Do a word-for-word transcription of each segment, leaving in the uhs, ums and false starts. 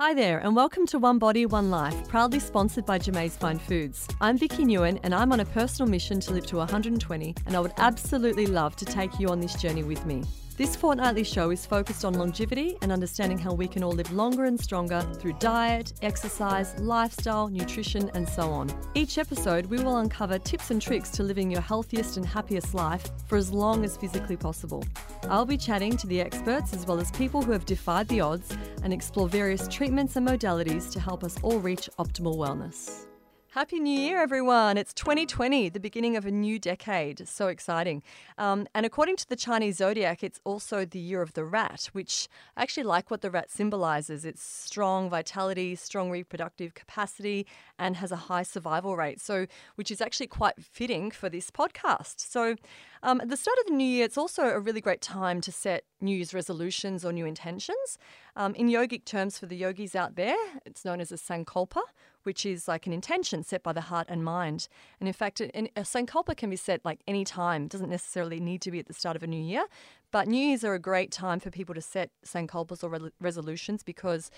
Hi there, and welcome to One Body, One Life, proudly sponsored by Jamae's Fine Foods. I'm Vicky Nguyen, and I'm on a personal mission to live to one hundred twenty, and I would absolutely love to take you on this journey with me. This fortnightly show is focused on longevity and understanding how we can all live longer and stronger through diet, exercise, lifestyle, nutrition, and so on. Each episode, we will uncover tips and tricks to living your healthiest and happiest life for as long as physically possible. I'll be chatting to the experts as well as people who have defied the odds and explore various treatments and modalities to help us all reach optimal wellness. Happy New Year, everyone. It's twenty twenty, the beginning of a new decade. So exciting. Um, and according to the Chinese zodiac, it's also the year of the rat, which I actually like what the rat symbolizes. It's strong vitality, strong reproductive capacity, and has a high survival rate, so which is actually quite fitting for this podcast. So um, at the start of the new year, it's also a really great time to set New Year's resolutions or new intentions. Um, in yogic terms for the yogis out there, it's known as a Sankalpa, which is like an intention set by the heart and mind. And in fact, a Sankalpa can be set like any time. It doesn't necessarily need to be at the start of a new year. But New Year's are a great time for people to set Sankalpas or re- resolutions because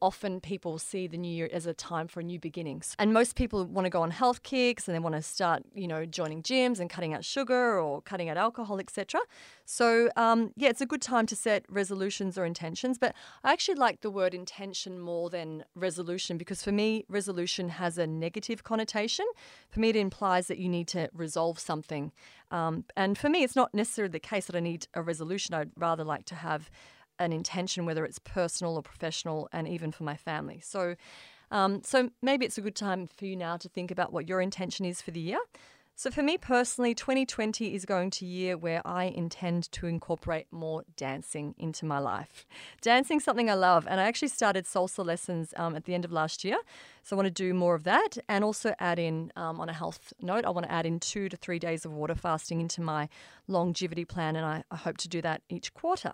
often people see the new year as a time for new beginnings. And most people want to go on health kicks and they want to start, you know, joining gyms and cutting out sugar or cutting out alcohol, et cetera. So, um, yeah, it's a good time to set resolutions or intentions. But I actually like the word intention more than resolution because for me, resolution has a negative connotation. For me, it implies that you need to resolve something. Um, and for me, it's not necessarily the case that I need a resolution. I'd rather like to have an intention, whether it's personal or professional, and even for my family. So um, so maybe it's a good time for you now to think about what your intention is for the year. So for me personally, twenty twenty is going to be a year where I intend to incorporate more dancing into my life. Dancing's something I love, and I actually started salsa lessons um, at the end of last year. So I want to do more of that and also add in, um, on a health note, I want to add in two to three days of water fasting into my longevity plan, and I, I hope to do that each quarter.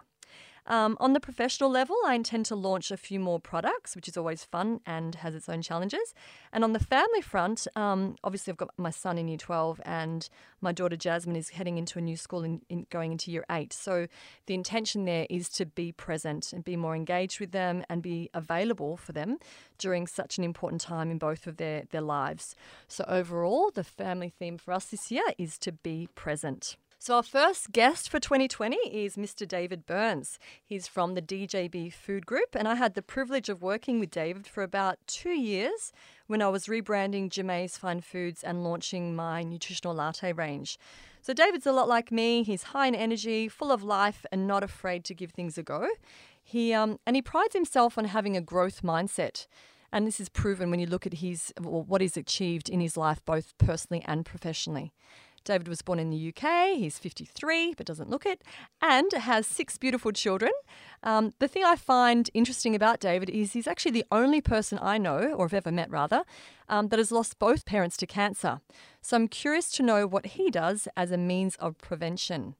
Um, on the professional level, I intend to launch a few more products, which is always fun and has its own challenges. And on the family front, um, obviously I've got my son in year twelve and my daughter Jasmine is heading into a new school in, in going into year eight. So the intention there is to be present and be more engaged with them and be available for them during such an important time in both of their, their lives. So overall, the family theme for us this year is to be present. So our first guest for twenty twenty is Mister David Burns. He's from the D J B Food Group, and I had the privilege of working with David for about two years when I was rebranding Jamae's Fine Foods and launching my nutritional latte range. So David's a lot like me. He's high in energy, full of life, and not afraid to give things a go. He um, and he prides himself on having a growth mindset. And this is proven when you look at his well, what he's achieved in his life, both personally and professionally. David was born in the U K, he's fifty-three, but doesn't look it, and has six beautiful children. Um, the thing I find interesting about David is he's actually the only person I know, or have ever met rather, um, that has lost both parents to cancer. So I'm curious to know what he does as a means of prevention.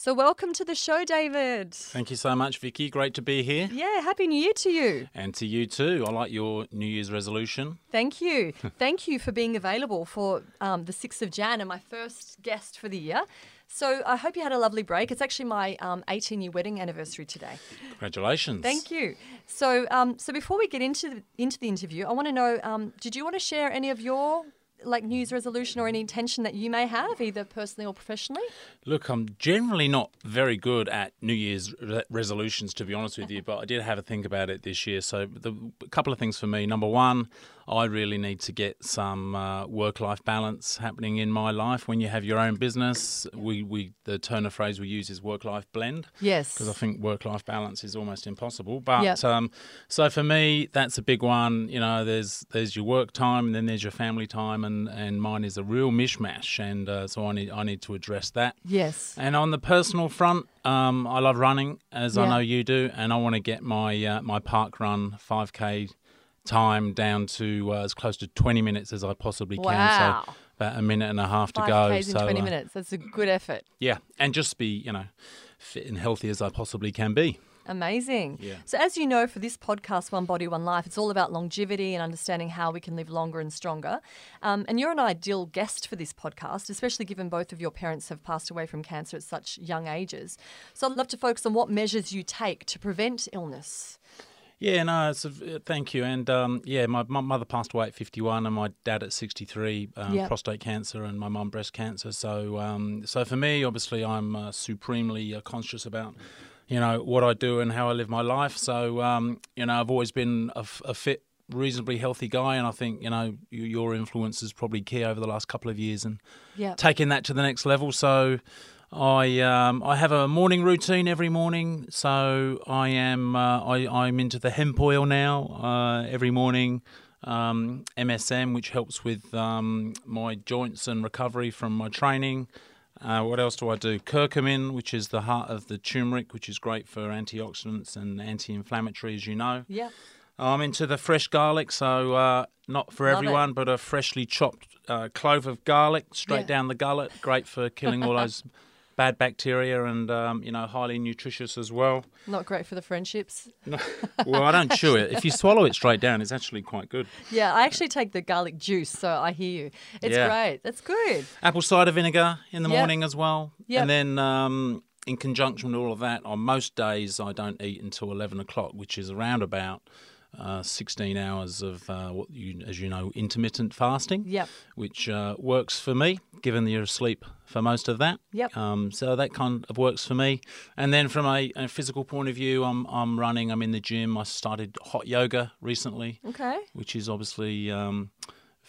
So welcome to the show, David. Thank you so much, Vicky. Great to be here. Yeah, Happy New Year to you. And to you too. I like your New Year's resolution. Thank you. Thank you for being available for um, the sixth of January and my first guest for the year. So I hope you had a lovely break. It's actually my um, eighteen-year wedding anniversary today. Congratulations. Thank you. So um, so before we get into the, into the interview, I want to know, um, did you want to share any of your like New Year's resolution or any intention that you may have, either personally or professionally? Look, I'm generally not very good at New Year's re- resolutions, to be honest with you, but I did have a think about it this year. So the, a couple of things for me. Number one, I really need to get some uh, work-life balance happening in my life. When you have your own business, we, we the turn of phrase we use is work-life blend. Yes. Because I think work-life balance is almost impossible. But yep. um, so for me, that's a big one. You know, there's there's your work time and then there's your family time, and, and mine is a real mishmash, and uh, so I need I need to address that. Yes. And on the personal front, um, I love running, as yeah. I know you do, and I want to get my uh, my park run five K time down to uh, as close to twenty minutes as I possibly wow. can. So about a minute and a half to go. five Ks in so, twenty minutes. That's a good effort. Yeah. And just be, you know, fit and healthy as I possibly can be. Amazing. Yeah. So as you know, for this podcast, One Body, One Life, it's all about longevity and understanding how we can live longer and stronger. Um, and you're an ideal guest for this podcast, especially given both of your parents have passed away from cancer at such young ages. So I'd love to focus on what measures you take to prevent illness. Yeah, no, it's a, thank you. And um, yeah, my, my mother passed away at fifty-one and my dad at sixty-three, um, yep. prostate cancer, and my mum breast cancer. So um, so for me, obviously, I'm uh, supremely uh, conscious about, you know, what I do and how I live my life. So, um, you know, I've always been a, a fit, reasonably healthy guy, and I think, you know, your influence is probably key over the last couple of years and yep. taking that to the next level. So I um, I have a morning routine every morning. So I am uh, I I'm into the hemp oil now uh, every morning, um, M S M, which helps with um, my joints and recovery from my training. Uh, what else do I do? Curcumin, which is the heart of the turmeric, which is great for antioxidants and anti-inflammatory, as you know. Yeah. I'm into the fresh garlic, so uh, not for Love everyone, it. But a freshly chopped uh, clove of garlic straight yeah. down the gullet. Great for killing all those bad bacteria and, um, you know, highly nutritious as well. Not great for the friendships. No. Well, I don't chew it. If you swallow it straight down, it's actually quite good. Yeah, I actually take the garlic juice, so I hear you. It's yeah. great. That's good. Apple cider vinegar in the yep. morning as well. Yep. And then... Um, in conjunction with all of that, on most days I don't eat until eleven o'clock, which is around about uh, sixteen hours of, uh, what you, as you know, intermittent fasting, yep. which uh, works for me, given that you're asleep for most of that. Yep. Um, so that kind of works for me. And then from a, a physical point of view, I'm, I'm running, I'm in the gym. I started hot yoga recently, okay. which is obviously... Um,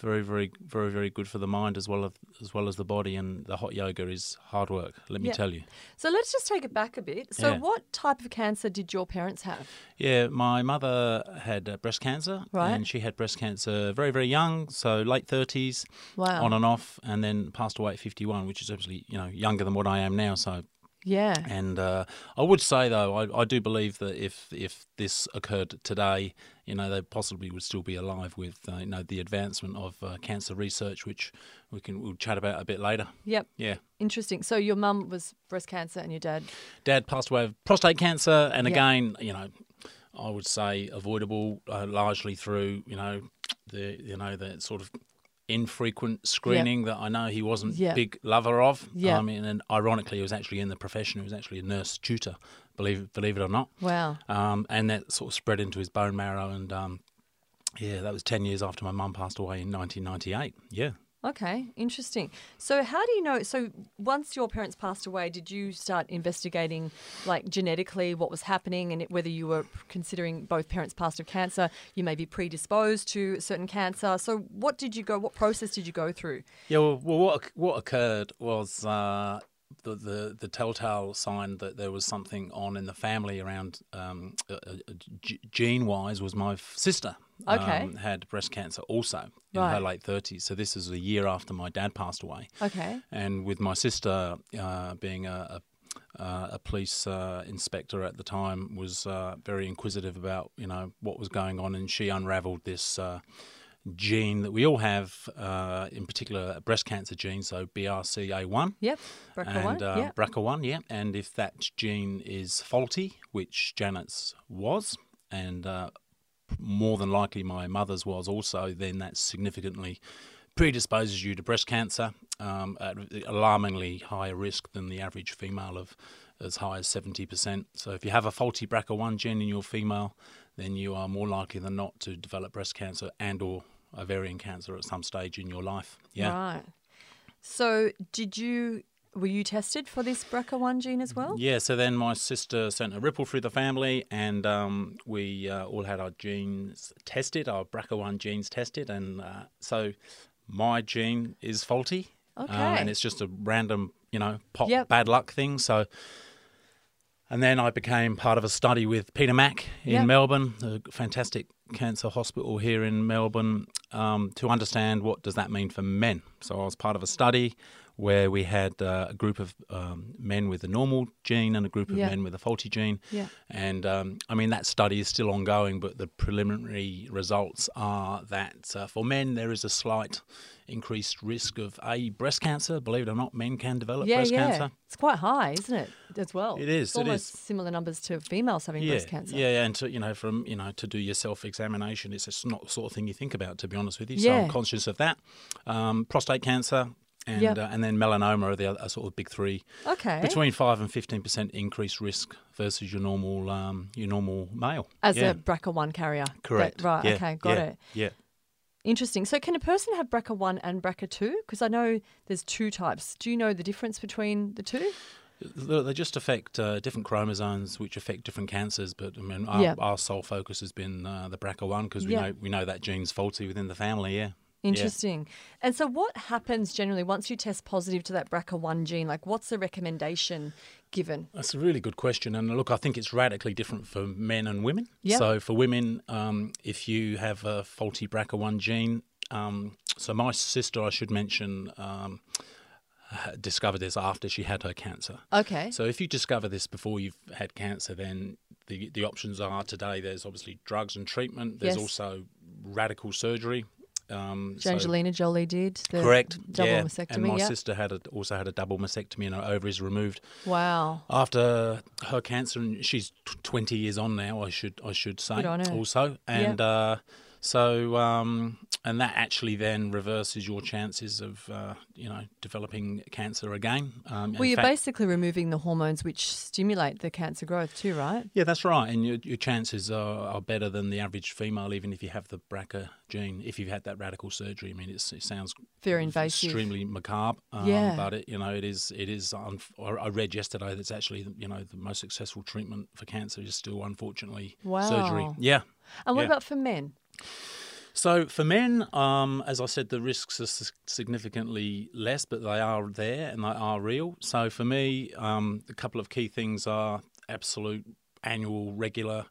Very, very, very, very good for the mind as well as, as well as the body, and the hot yoga is hard work, let me yeah. tell you. So let's just take it back a bit. So yeah. what type of cancer did your parents have? Yeah, my mother had uh, breast cancer, right. and she had breast cancer very, very young, so late thirties, wow. on and off, and then passed away at fifty-one, which is obviously, you know, younger than what I am now, so... Yeah. And uh, I would say, though, I, I do believe that if if this occurred today, you know, they possibly would still be alive with, uh, you know, the advancement of uh, cancer research, which we can, we'll chat about a bit later. Yep. Yeah. Interesting. So your mum was breast cancer and your dad? Dad passed away of prostate cancer. And yep. again, you know, I would say avoidable uh, largely through, you know, the, you know, that sort of infrequent screening yep. that I know he wasn't a yep. big lover of. Yep. I mean, and ironically, he was actually in the profession. He was actually a nurse tutor, believe believe it or not. Wow. Um, and that sort of spread into his bone marrow. And, um, yeah, that was ten years after my mum passed away in nineteen ninety-eight. Yeah. Okay, interesting. So how do you know, so once your parents passed away, did you start investigating, like, genetically what was happening, and whether you were considering both parents passed of cancer, you may be predisposed to a certain cancer? So what did you go, what process did you go through? Yeah, well, well what, what occurred was uh, the, the, the telltale sign that there was something on in the family around um, uh, uh, gene-wise was my sister. Okay. Um, had breast cancer also in right. her late thirties. So this is a year after my dad passed away. Okay. And with my sister uh, being a, a, a police uh, inspector at the time, was uh, very inquisitive about, you know, what was going on, and she unravelled this uh, gene that we all have, uh, in particular a breast cancer gene, so B R C A one. Yep, B R C A one. And, uh, yep. B R C A one, yeah. And if that gene is faulty, which Janet's was, and... Uh, more than likely my mother's was also, then that significantly predisposes you to breast cancer, um, at alarmingly higher risk than the average female of as high as seventy percent. So if you have a faulty B R C A one gene in your female, then you are more likely than not to develop breast cancer and or ovarian cancer at some stage in your life. Yeah. Right. So did you... Were you tested for this B R C A one gene as well? Yeah, so then my sister sent a ripple through the family, and um, we uh, all had our genes tested, our B R C A one genes tested, and uh, so my gene is faulty. Okay. Uh, and it's just a random, you know, pop yep. bad luck thing. So, and then I became part of a study with Peter Mac in yep. Melbourne, a fantastic cancer hospital here in Melbourne, um, to understand what does that mean for men. So I was part of a study where we had uh, a group of um, men with a normal gene and a group of yeah. men with a faulty gene. Yeah. And, um, I mean, that study is still ongoing, but the preliminary results are that uh, for men there is a slight increased risk of, A, breast cancer. Believe it or not, men can develop yeah, breast yeah. cancer. It's quite high, isn't it, as well? It is. It's it almost is. similar numbers to females having yeah. breast cancer. Yeah, yeah, and to, you know, from, you know, to do your self-examination, it's just not the sort of thing you think about, to be honest with you. Yeah. So I'm conscious of that. Um, prostate cancer. and yep. uh, and then melanoma are the other, are sort of big three. Okay. Between five and fifteen percent increased risk versus your normal um, your normal male as yeah. a B R C A one carrier. Correct. That, right. Yeah. Okay. Got yeah. it. Yeah. Interesting. So can a person have B R C A one and B R C A two? Because I know there's two types. Do you know the difference between the two? They just affect uh, different chromosomes, which affect different cancers. But I mean, our, yeah. our sole focus has been uh, the B R C A one because we yeah. know we know that gene's faulty within the family. Yeah. Interesting. Yeah. And so, what happens generally once you test positive to that B R C A one gene? Like, what's the recommendation given? That's a really good question. And look, I think it's radically different for men and women. Yeah. So, for women, um, if you have a faulty B R C A one gene, um, so my sister, I should mention. Um, discovered this after she had her cancer. Okay. So if you discover this before you've had cancer, then the, the options are today there's obviously drugs and treatment. There's yes. also radical surgery. Um, so Angelina Jolie did the correct. double yeah. mastectomy. And my yeah. sister had a, also had a double mastectomy and her ovaries removed. Wow. After her cancer, and she's twenty years on now, I should I should say. Good on her. Also. And... Yeah. Uh, So, um, and that actually then reverses your chances of, uh, you know, developing cancer again. Um, well, you're fact, basically removing the hormones which stimulate the cancer growth too, right? Yeah, that's right. And your, your chances are, are better than the average female, even if you have the B R C A gene, if you've had that radical surgery. I mean, it's, it sounds very invasive, extremely macabre. Um, yeah. But, it, you know, it is, it is, um, I read yesterday that's actually, you know, the most successful treatment for cancer is still, unfortunately, wow. surgery. Yeah. And what yeah. about for men? So for men, um, as I said, the risks are significantly less, but they are there and they are real. So for me, um, a couple of key things are absolute annual regular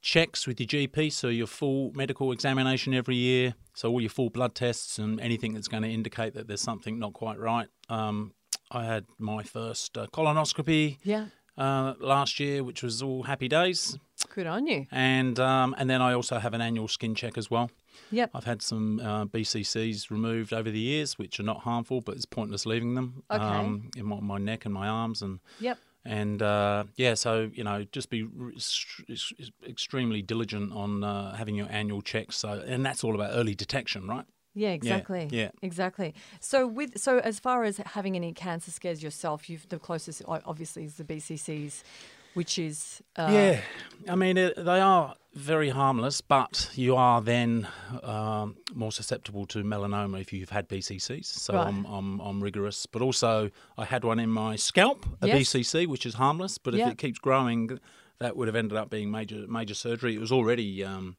checks with your G P, so your full medical examination every year, so all your full blood tests and anything that's going to indicate that there's something not quite right. Um, I had my first uh, colonoscopy yeah. uh, last year, which was all happy days. Good on you. And um, and then I also have an annual skin check as well. Yep. I've had some uh, B C Cs removed over the years, which are not harmful, but it's pointless leaving them okay. um, in my, my neck and my arms. And yep. And uh, yeah, so, you know, just be re- extremely diligent on uh, having your annual checks. So, and that's all about early detection, right? Yeah, exactly. Yeah, yeah, exactly. So, with so as far as having any cancer scares yourself, you've the closest obviously is the B C Cs. Which is... Uh, yeah. I mean, it, they are very harmless, but you are then um, more susceptible to melanoma if you've had B C Cs. So right. I'm, I'm, I'm rigorous. But also, I had one in my scalp, a yes. B C C, which is harmless. But if yep. it keeps growing, that would have ended up being major major surgery. It was already... Um,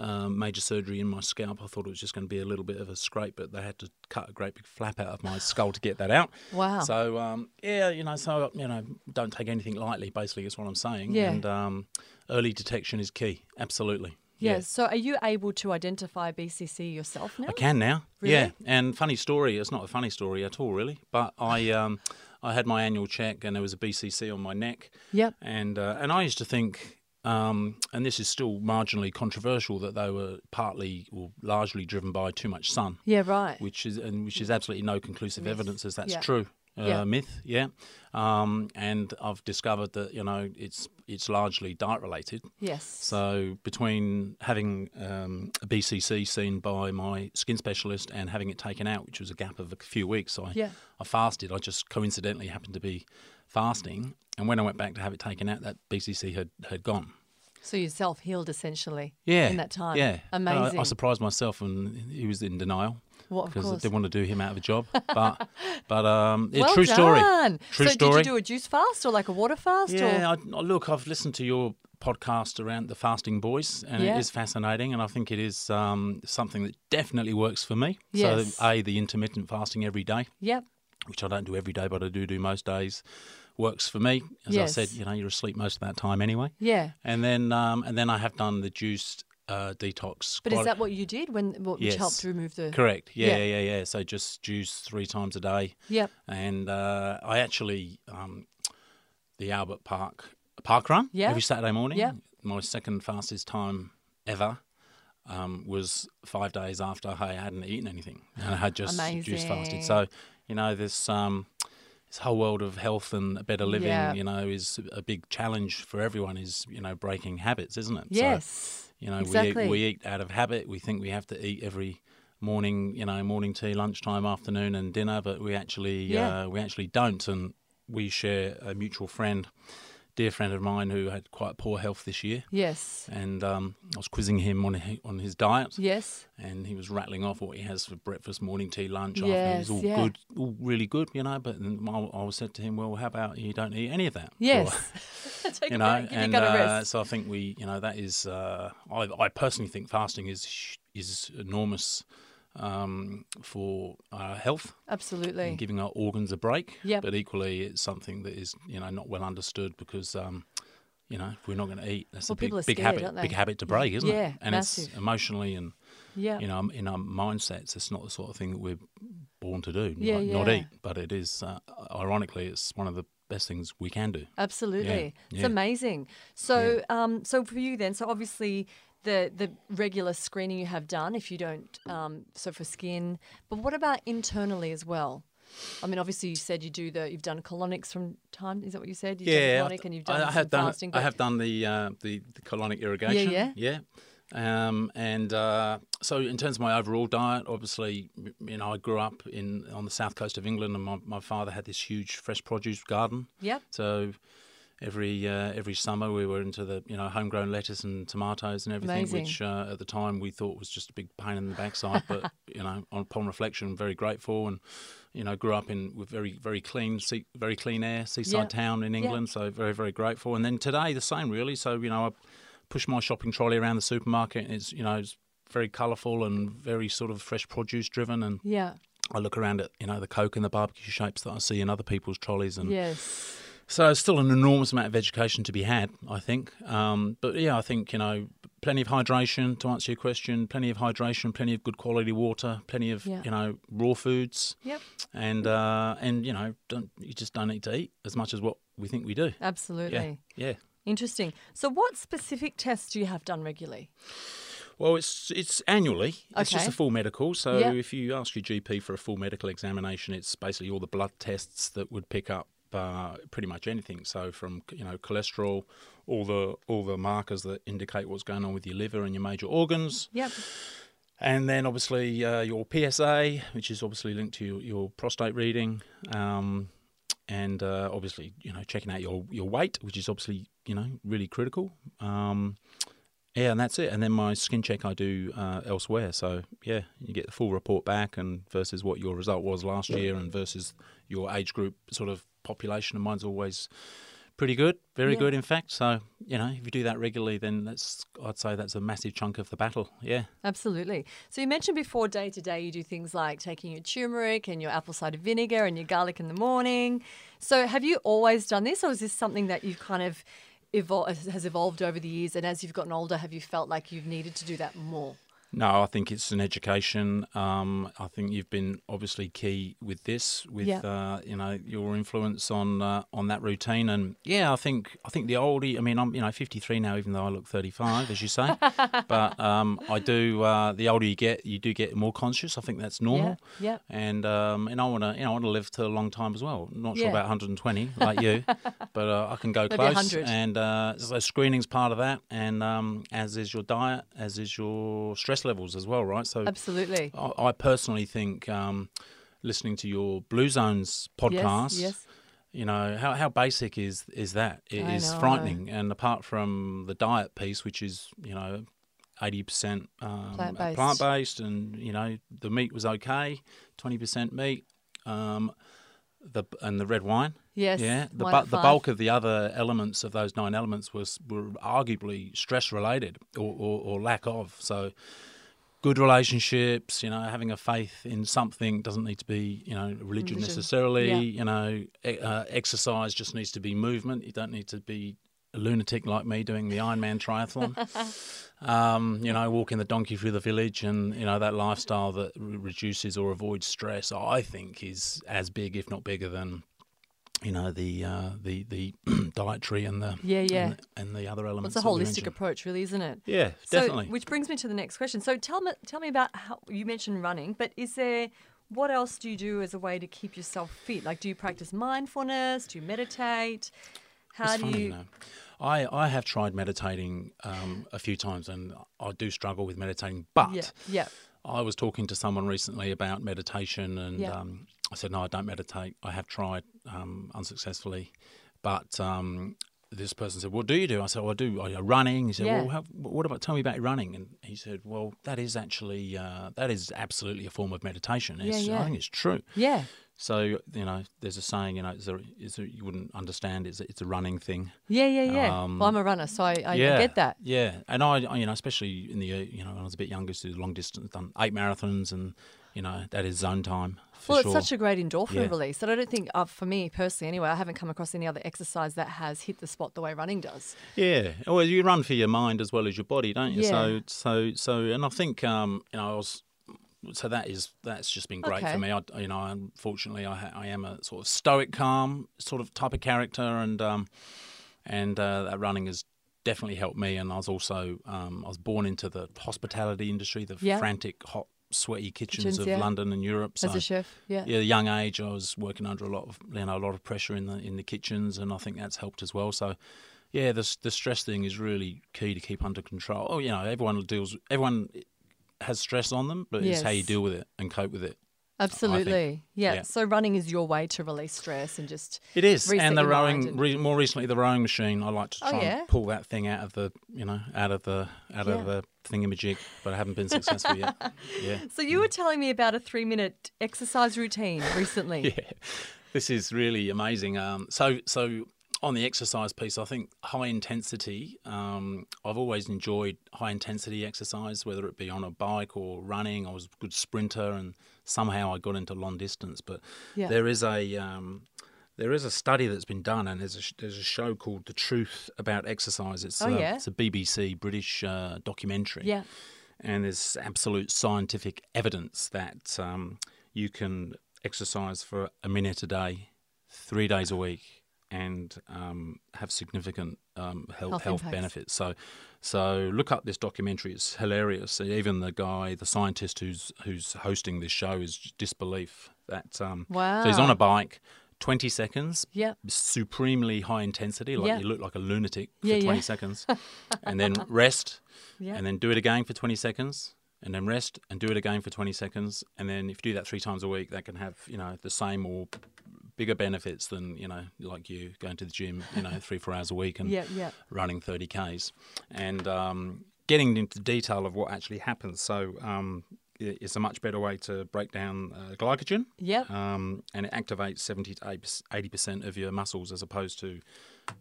Um, major surgery in my scalp. I thought it was just going to be a little bit of a scrape, but they had to cut a great big flap out of my skull to get that out. Wow. So, um, yeah, you know, so, you know, don't take anything lightly, basically, is what I'm saying. Yeah. And um, early detection is key. Absolutely. Yeah. yeah. So are you able to identify B C C yourself now? I can now. Really? Yeah. And funny story, it's not a funny story at all, really, but I... Um, I had my annual check and there was a B C C on my neck. Yep. And, uh, and I used to think... Um, and this is still marginally controversial that they were partly or largely driven by too much sun. Yeah, right. Which is and which is absolutely no conclusive myth. evidence as that's yeah. true. Uh, yeah. Myth, yeah. Um, and I've discovered that you know it's it's largely diet related. Yes. So between having um, a B C C seen by my skin specialist and having it taken out, which was a gap of a few weeks, I yeah. I fasted. I just coincidentally happened to be fasting. And when I went back to have it taken out, that B C C had, had gone. So you self-healed essentially yeah, in that time. Yeah. Amazing. I, I surprised myself and he was in denial. What, of course. Because I didn't want to do him out of a job. But, but um, yeah, well true done. story. True so story. So did you do a juice fast or like a water fast? Yeah, or? I, look, I've listened to your podcast around the fasting boys and yeah. it is fascinating and I think it is um, something that definitely works for me. Yes. So A, the intermittent fasting every day. Yep. Which I don't do every day, but I do do most days. Works for me, as yes. I said. You know, you're asleep most of that time anyway. Yeah. And then, um, and then I have done the juice uh, detox. But is that what you did when what, yes. which helped remove the? Correct. Yeah, yeah, yeah, yeah. So just juice three times a day. Yep. And uh, I actually um, the Albert Park Park Run yep. every Saturday morning. Yeah. My second fastest time ever. Um, was five days after I hadn't eaten anything and I had just juice fasted. So, you know, this um, this whole world of health and better living, yeah. you know, is a big challenge for everyone is, you know, breaking habits, isn't it? Yes, so, you know, exactly. we, we eat out of habit. We think we have to eat every morning, you know, morning tea, lunchtime, afternoon, and dinner. But we actually, yeah. uh, we actually don't. And we share a mutual friend, dear friend of mine, who had quite poor health this year. Yes. And um, I was quizzing him on on his diet. Yes. And he was rattling off what he has for breakfast, morning tea, lunch, yes, afternoon. It was all yeah. good, all really good, you know. But I, I said to him, "Well, how about you don't eat any of that?" Yes. Or, Take you know, break, and uh, so I think we, you know, that is. Uh, I, I personally think fasting is is enormous. Um, for our health, absolutely, and giving our organs a break. Yep. But equally, it's something that is, you know, not well understood because, um, you know, if we're not going to eat, that's well, a big, scared, big habit, big habit to break, isn't yeah, it? And massive. It's emotionally and, yep. you know, in our mindsets, it's not the sort of thing that we're born to do, yeah, like, yeah. not eat. But it is, uh, ironically, it's one of the best things we can do. Absolutely, yeah, it's yeah. amazing. So, yeah. um, so for you then, so obviously. The, the regular screening you have done if you don't, um, so for skin, but what about internally as well? I mean, obviously you said you do the, you've done colonics from time, is that what you said? You've yeah, done colonic and you've done I have done, fasting, I have done the, uh, the, the colonic irrigation. Yeah, yeah. yeah. Um, and uh, so in terms of my overall diet, obviously, you know, I grew up in on the south coast of England and my, my father had this huge fresh produce garden. Yep. So... Every uh, every summer we were into the you know homegrown lettuce and tomatoes and everything, Amazing. which uh, at the time we thought was just a big pain in the backside. But you know, upon reflection, very grateful, and you know, grew up in with very very clean, sea, very clean air, seaside yep. town in England. Yep. So very very grateful. And then today the same really. So you know, I push my shopping trolley around the supermarket, and it's you know it's very colourful and very sort of fresh produce driven. And yeah, I look around at you know the Coke and the barbecue shapes that I see in other people's trolleys and yes. So it's still an enormous amount of education to be had, I think. Um, but, yeah, I think, you know, plenty of hydration, to answer your question, plenty of hydration, plenty of good quality water, plenty of, yeah. you know, raw foods. Yep. And, uh, and you know, don't you just don't need to eat as much as what we think we do. Absolutely. Yeah. yeah. Interesting. So what specific tests do you have done regularly? Well, it's it's annually. It's okay. just a full medical. So yep. if you ask your G P for a full medical examination, it's basically all the blood tests that would pick up. Uh, pretty much anything. So from you know cholesterol, all the all the markers that indicate what's going on with your liver and your major organs. Yep. And then obviously uh, your P S A, which is obviously linked to your, your prostate reading, um, and uh, obviously you know checking out your your weight, which is obviously you know really critical. Um, yeah, and that's it. And then my skin check I do uh, elsewhere. So yeah, you get the full report back and versus what your result was last yep. year and versus your age group sort of. Population and mine's always pretty good, very yeah. good in fact. So you know, if you do that regularly, then that's I'd say that's a massive chunk of the battle. Yeah, absolutely. So you mentioned before, day to day, you do things like taking your turmeric and your apple cider vinegar and your garlic in the morning. So have you always done this, or is this something that you've kind of evolved has evolved over the years? And as you've gotten older, have you felt like you've needed to do that more? No, I think it's an education. Um, I think you've been obviously key with this, with yeah. uh, you know your influence on uh, on that routine. And yeah, I think I think the oldie. I mean, I'm you know fifty-three now, even though I look thirty-five, as you say. But um, I do. Uh, the older you get, you do get more conscious. I think that's normal. Yeah. yeah. And um, and I want to you know I want to live to a long time as well. I'm not sure yeah. about one hundred twenty like you, but uh, I can go Maybe close. one hundred. And uh, so screening's part of that, and um, as is your diet, as is your stress. Levels as well, right? So absolutely. I, I personally think um, listening to your Blue Zones podcast, yes, yes. you know, how, how basic is is that? It I is know, frightening. And apart from the diet piece, which is, you know, eighty percent um, plant-based. plant-based and, you know, the meat was okay, twenty percent meat um, the and the red wine. Yes. Yeah. The, bu the bulk of the other elements of those nine elements was were arguably stress related or, or, or lack of. So good relationships, you know, having a faith in something doesn't need to be, you know, religion, religion. necessarily. Yeah. You know, e uh, exercise just needs to be movement. You don't need to be a lunatic like me doing the Ironman triathlon. Um, you know, walking the donkey through the village and, you know, that lifestyle that re reduces or avoids stress, I think is as big, if not bigger than... You know the uh, the the dietary and the yeah yeah and the, and the other elements. It's a holistic approach, really, isn't it? Yeah, definitely. So, which brings me to the next question. So tell me tell me about how you mentioned running, but is there what else do you do as a way to keep yourself fit? Like, do you practice mindfulness? Do you meditate? How it's do funny, you? Though. I I have tried meditating um, a few times, and I do struggle with meditating, but yeah. yeah. I was talking to someone recently about meditation, and yeah. um, I said, no, I don't meditate. I have tried um, unsuccessfully. But um, this person said, what do you do? I said, well, I do I, running. He said, yeah. well, how, what about, tell me about running. And he said, well, that is actually, uh, that is absolutely a form of meditation. It's, yeah, yeah. I think it's true. Yeah. So, you know, there's a saying, you know, it's a, it's a, you wouldn't understand, it's a, it's a running thing. Yeah, yeah, yeah. Um, well, I'm a runner, so I, I yeah, get that. Yeah, and I, I, you know, especially in the, you know, when I was a bit younger, so long distance, done eight marathons, and, you know, that is zone time for Well, sure. It's such a great endorphin yeah. release that I don't think, uh, for me personally anyway, I haven't come across any other exercise that has hit the spot the way running does. Yeah, well, you run for your mind as well as your body, don't you? Yeah. So, so, so, and I think, um, you know, I was... So that is that's just been great okay. for me. I, you know, unfortunately, I ha I am a sort of stoic, calm sort of type of character, and um, and uh, that running has definitely helped me. And I was also um, I was born into the hospitality industry, the yeah. frantic, hot, sweaty kitchens, kitchens of yeah. London and Europe. So, as a chef, yeah, yeah, at a young age, I was working under a lot of you know a lot of pressure in the in the kitchens, and I think that's helped as well. So. Yeah, the the stress thing is really key to keep under control. Oh, you know, everyone deals everyone. has stress on them, but yes. it's how you deal with it and cope with it. Absolutely. Yeah. yeah. So running is your way to release stress and just It is. And the rowing and... Re more recently the rowing machine, I like to try oh, yeah? and pull that thing out of the, you know, out of the out yeah. of the thingamajig, but I haven't been successful yet. Yeah. So you yeah. were telling me about a three-minute exercise routine recently. yeah. This is really amazing. Um so so on the exercise piece, I think high intensity, um, I've always enjoyed high intensity exercise, whether it be on a bike or running. I was a good sprinter and somehow I got into long distance. But yeah. there is a um, there is a study that's been done, and there's a, there's a show called The Truth About Exercise. It's, oh, a, yeah? it's a B B C British uh, documentary. Yeah. And there's absolute scientific evidence that um, you can exercise for a minute a day, three days a week, and um, have significant um, health, health, health benefits. So so look up this documentary. It's hilarious. Even the guy, the scientist who's who's hosting this show is disbelief. That um, wow. So he's on a bike, twenty seconds, yep. supremely high intensity, like yep. you look like a lunatic for yeah, twenty yeah. seconds, and then rest, yep. and then do it again for twenty seconds. And then rest and do it again for twenty seconds. And then if you do that three times a week, that can have, you know, the same or bigger benefits than, you know, like you going to the gym, you know, three, four hours a week and yeah, yeah. running thirty Ks. And um, getting into detail of what actually happens. So um, it's a much better way to break down uh, glycogen. Yeah. Um, and it activates seventy to eighty percent of your muscles as opposed to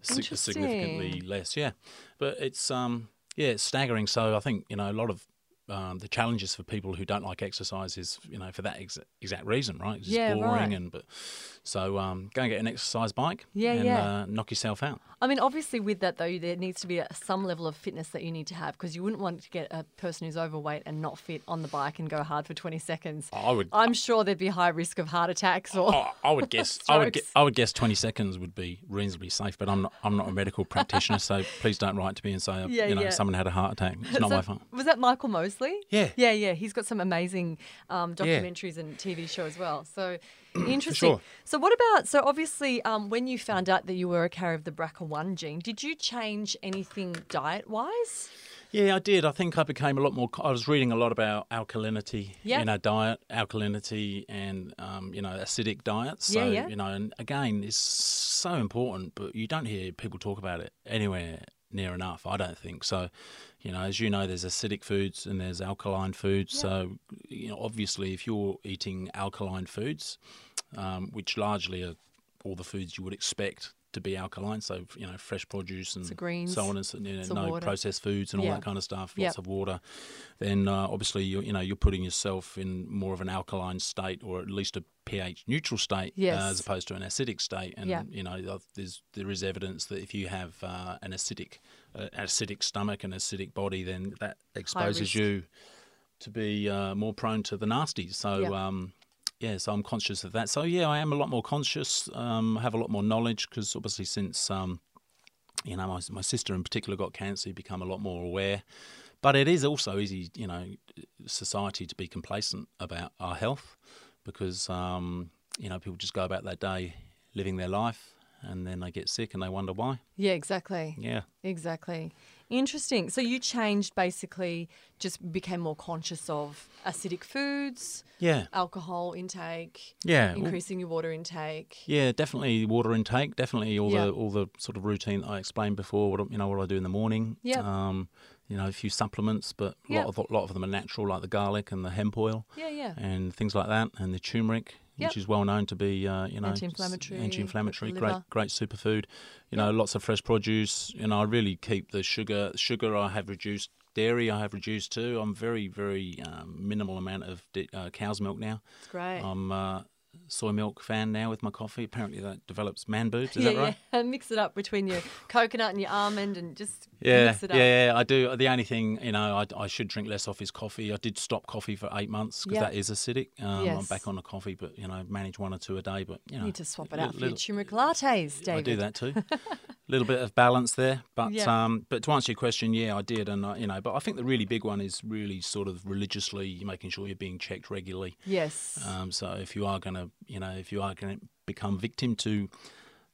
significantly less. Yeah. But it's, um, yeah, it's staggering. So I think, you know, a lot of, Um, the challenges for people who don't like exercise is, you know, for that ex exact reason, right? It's yeah, boring right. and but so um, go and get an exercise bike yeah, and yeah. Uh, knock yourself out. I mean, obviously with that though, there needs to be a, some level of fitness that you need to have, because you wouldn't want to get a person who's overweight and not fit on the bike and go hard for twenty seconds. I would. I'm sure there'd be high risk of heart attacks or. I, I would guess. I would. Gu I would guess twenty seconds would be reasonably safe, but I'm not. I'm not a medical practitioner, so please don't write to me and say yeah, you know yeah. someone had a heart attack. It's not so, my fault. Was that Michael Mose? Yeah. Yeah, yeah. He's got some amazing um, documentaries yeah. and T V show as well. So interesting. Sure. So what about, so obviously um, when you found out that you were a carrier of the B R C A one gene, did you change anything diet-wise? Yeah, I did. I think I became a lot more, I was reading a lot about alkalinity yeah. in our diet, alkalinity and, um, you know, acidic diets. So, yeah, yeah. you know, and again, it's so important, but you don't hear people talk about it anywhere near enough, I don't think. So, you know, as you know, there's acidic foods and there's alkaline foods. Yeah. So, you know, obviously if you're eating alkaline foods, um, which largely are all the foods you would expect to be alkaline, so, you know, fresh produce and so, greens, so on and so, you know, no water. processed foods and yeah. all that kind of stuff, lots yep. of water, then uh, obviously, you're, you know, you're putting yourself in more of an alkaline state, or at least a pH neutral state yes. uh, as opposed to an acidic state. And, yeah. you know, there's, there is evidence that if you have uh, an acidic, uh, acidic stomach and acidic body, then that exposes you to be uh, more prone to the nasties. So, yeah. um Yeah, so I'm conscious of that. So, yeah, I am a lot more conscious, um, have a lot more knowledge, because obviously since, um, you know, my, my sister in particular got cancer, you become a lot more aware. But it is also easy, you know, society to be complacent about our health, because, um, you know, people just go about their day living their life, and then they get sick and they wonder why. Yeah, exactly. Yeah. Exactly. Interesting. So you changed, basically just became more conscious of acidic foods, yeah, alcohol intake, yeah, increasing well, your water intake. Yeah, definitely water intake, definitely all yeah. the all the sort of routine that I explained before, what, you know, what I do in the morning. Yeah. Um, you know, a few supplements, but a yep. lot, lot of them are natural, like the garlic and the hemp oil. Yeah, yeah. And things like that, and the turmeric. Yep. Which is well known to be, uh, you know, anti-inflammatory, anti-inflammatory, great, great superfood. You yep. know, lots of fresh produce. You know, I really keep the sugar. Sugar I have reduced. Dairy I have reduced too. I'm very, very um, minimal amount of di- uh, cow's milk now. That's great. I'm uh, soy milk fan now with my coffee. Apparently that develops man boobs. Is yeah, that right? Yeah, mix it up between your coconut and your almond and just yeah, mix it up. Yeah, yeah, I do. The only thing, you know, I, I should drink less of is coffee. I did stop coffee for eight months because yep. that is acidic. Um, yes. I'm back on the coffee, but, you know, manage one or two a day. But, you know. You need to swap it out for your turmeric lattes, David. I do that too. A little bit of balance there. But, yep. um, but to answer your question, yeah, I did. And, I, you know, but I think the really big one is really sort of religiously making sure you're being checked regularly. Yes. Um, so if you are going to you know, if you are going to become victim to,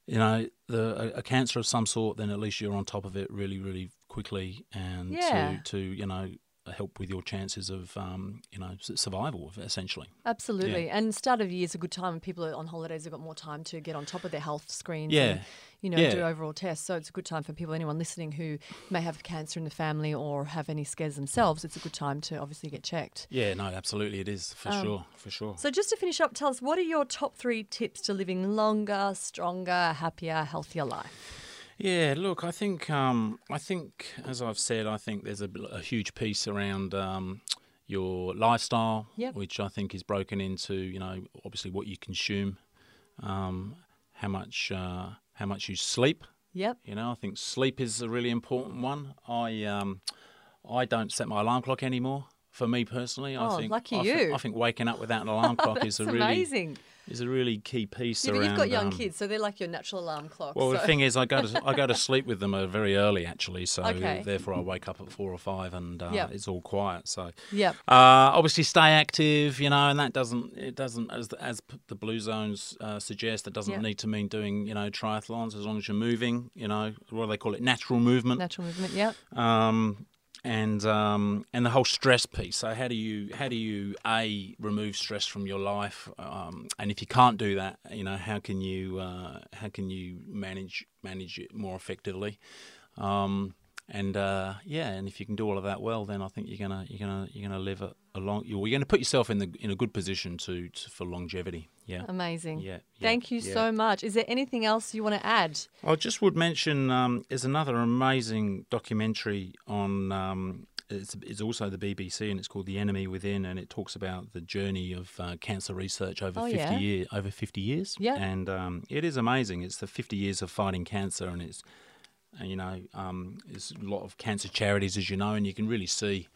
you know, the, a, a cancer of some sort, then at least you're on top of it really, really quickly and yeah. to, to, you know, help with your chances of, um, you know, survival, essentially. Absolutely. Yeah. And start of year is a good time when people are on holidays, they've got more time to get on top of their health screens yeah. and, you know, yeah. do overall tests. So it's a good time for people, anyone listening who may have cancer in the family or have any scares themselves, it's a good time to obviously get checked. Yeah, no, absolutely it is, for um, sure, for sure. So just to finish up, tell us, what are your top three tips to living longer, stronger, happier, healthier life? Yeah, look, I think um, I think as I've said, I think there's a, a huge piece around um, your lifestyle, yep. which I think is broken into, you know, obviously what you consume, um, how much uh, how much you sleep. Yep. You know, I think sleep is a really important one. I um, I don't set my alarm clock anymore. For me personally, oh, I think lucky I, you. Th- I think waking up without an alarm clock oh, is a really amazing. Is a really key piece yeah, but around. You've got young um, kids, so they're like your natural alarm clock. Well, so. The thing is, I go to I go to sleep with them very early, actually. So okay. therefore, I wake up at four or five, and uh, yep. it's all quiet. So yeah, uh, obviously, stay active, you know, and that doesn't it doesn't as the, as the Blue Zones uh, suggest, it doesn't yep. need to mean doing, you know, triathlons as long as you're moving. You know, what do they call it? Natural movement. Natural movement. Yeah. Um, And um, and the whole stress piece. So how do you how do you a remove stress from your life? Um, and if you can't do that, you know, how can you uh, how can you manage manage it more effectively? Um, and uh, yeah, and if you can do all of that well, then I think you're gonna you're gonna you're gonna live a, a long. You're gonna put yourself in the in a good position to, to for longevity. Yeah, amazing. Yeah, yeah thank you yeah. so much. Is there anything else you want to add? I just would mention um, there's another amazing documentary on. Um, it's, it's also the B B C, and it's called The Enemy Within, and it talks about the journey of uh, cancer research over oh, fifty yeah. year over fifty years. Yeah, and um, it is amazing. It's the fifty years of fighting cancer, and it's and, you know um, there's a lot of cancer charities, as you know, and you can really see.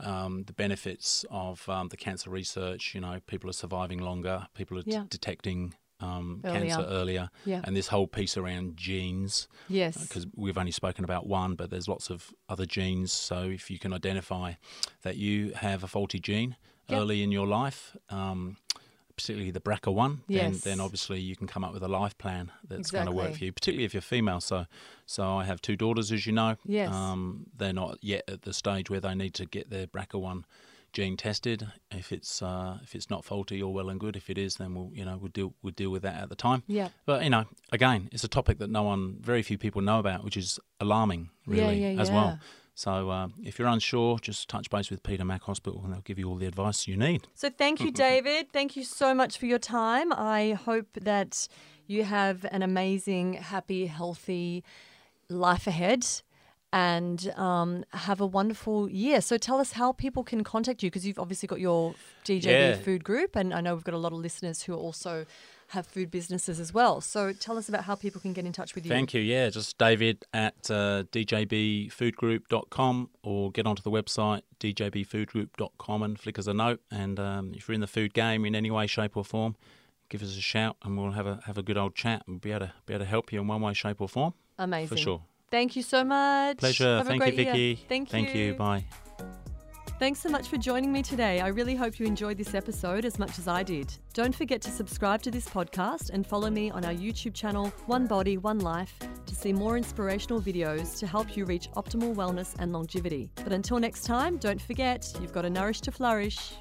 Um, the benefits of um, the cancer research, you know, people are surviving longer, people are yeah. d- detecting um, earlier. cancer earlier, yeah. and this whole piece around genes. Yes. Because uh, we've only spoken about one, but there's lots of other genes. So if you can identify that you have a faulty gene yep. early in your life, um, particularly the B R C A one, yes. then, then obviously you can come up with a life plan that's exactly. going to work for you, particularly if you're female. So so I have two daughters, as you know. Yes. Um, they're not yet at the stage where they need to get their B R C A one gene tested. If it's uh, if it's not faulty, all well and good. If it is, then we'll you know we'll deal we'll deal with that at the time. Yeah. But you know, again, it's a topic that no one, very few people know about, which is alarming, really, yeah, yeah, as yeah. well. So uh, if you're unsure, just touch base with Peter Mac Hospital and they'll give you all the advice you need. So thank you, David. Thank you so much for your time. I hope that you have an amazing, happy, healthy life ahead and um, have a wonderful year. So tell us how people can contact you, because you've obviously got your D J B yeah. Food Group, and I know we've got a lot of listeners who are also have food businesses as well. So tell us about how people can get in touch with you. Thank you. Yeah, just David at uh, d j b food group dot com, or get onto the website d j b food group dot com and flick us a note. And um, if you're in the food game in any way, shape or form, give us a shout and we'll have a have a good old chat and be able to, be able to help you in one way, shape or form. Amazing. For sure. Thank you so much. Pleasure. Have Thank you, Vicky. Year. Thank you. Thank you. Bye. Thanks so much for joining me today. I really hope you enjoyed this episode as much as I did. Don't forget to subscribe to this podcast and follow me on our YouTube channel, One Body, One Life, to see more inspirational videos to help you reach optimal wellness and longevity. But until next time, don't forget, you've got to nourish to flourish.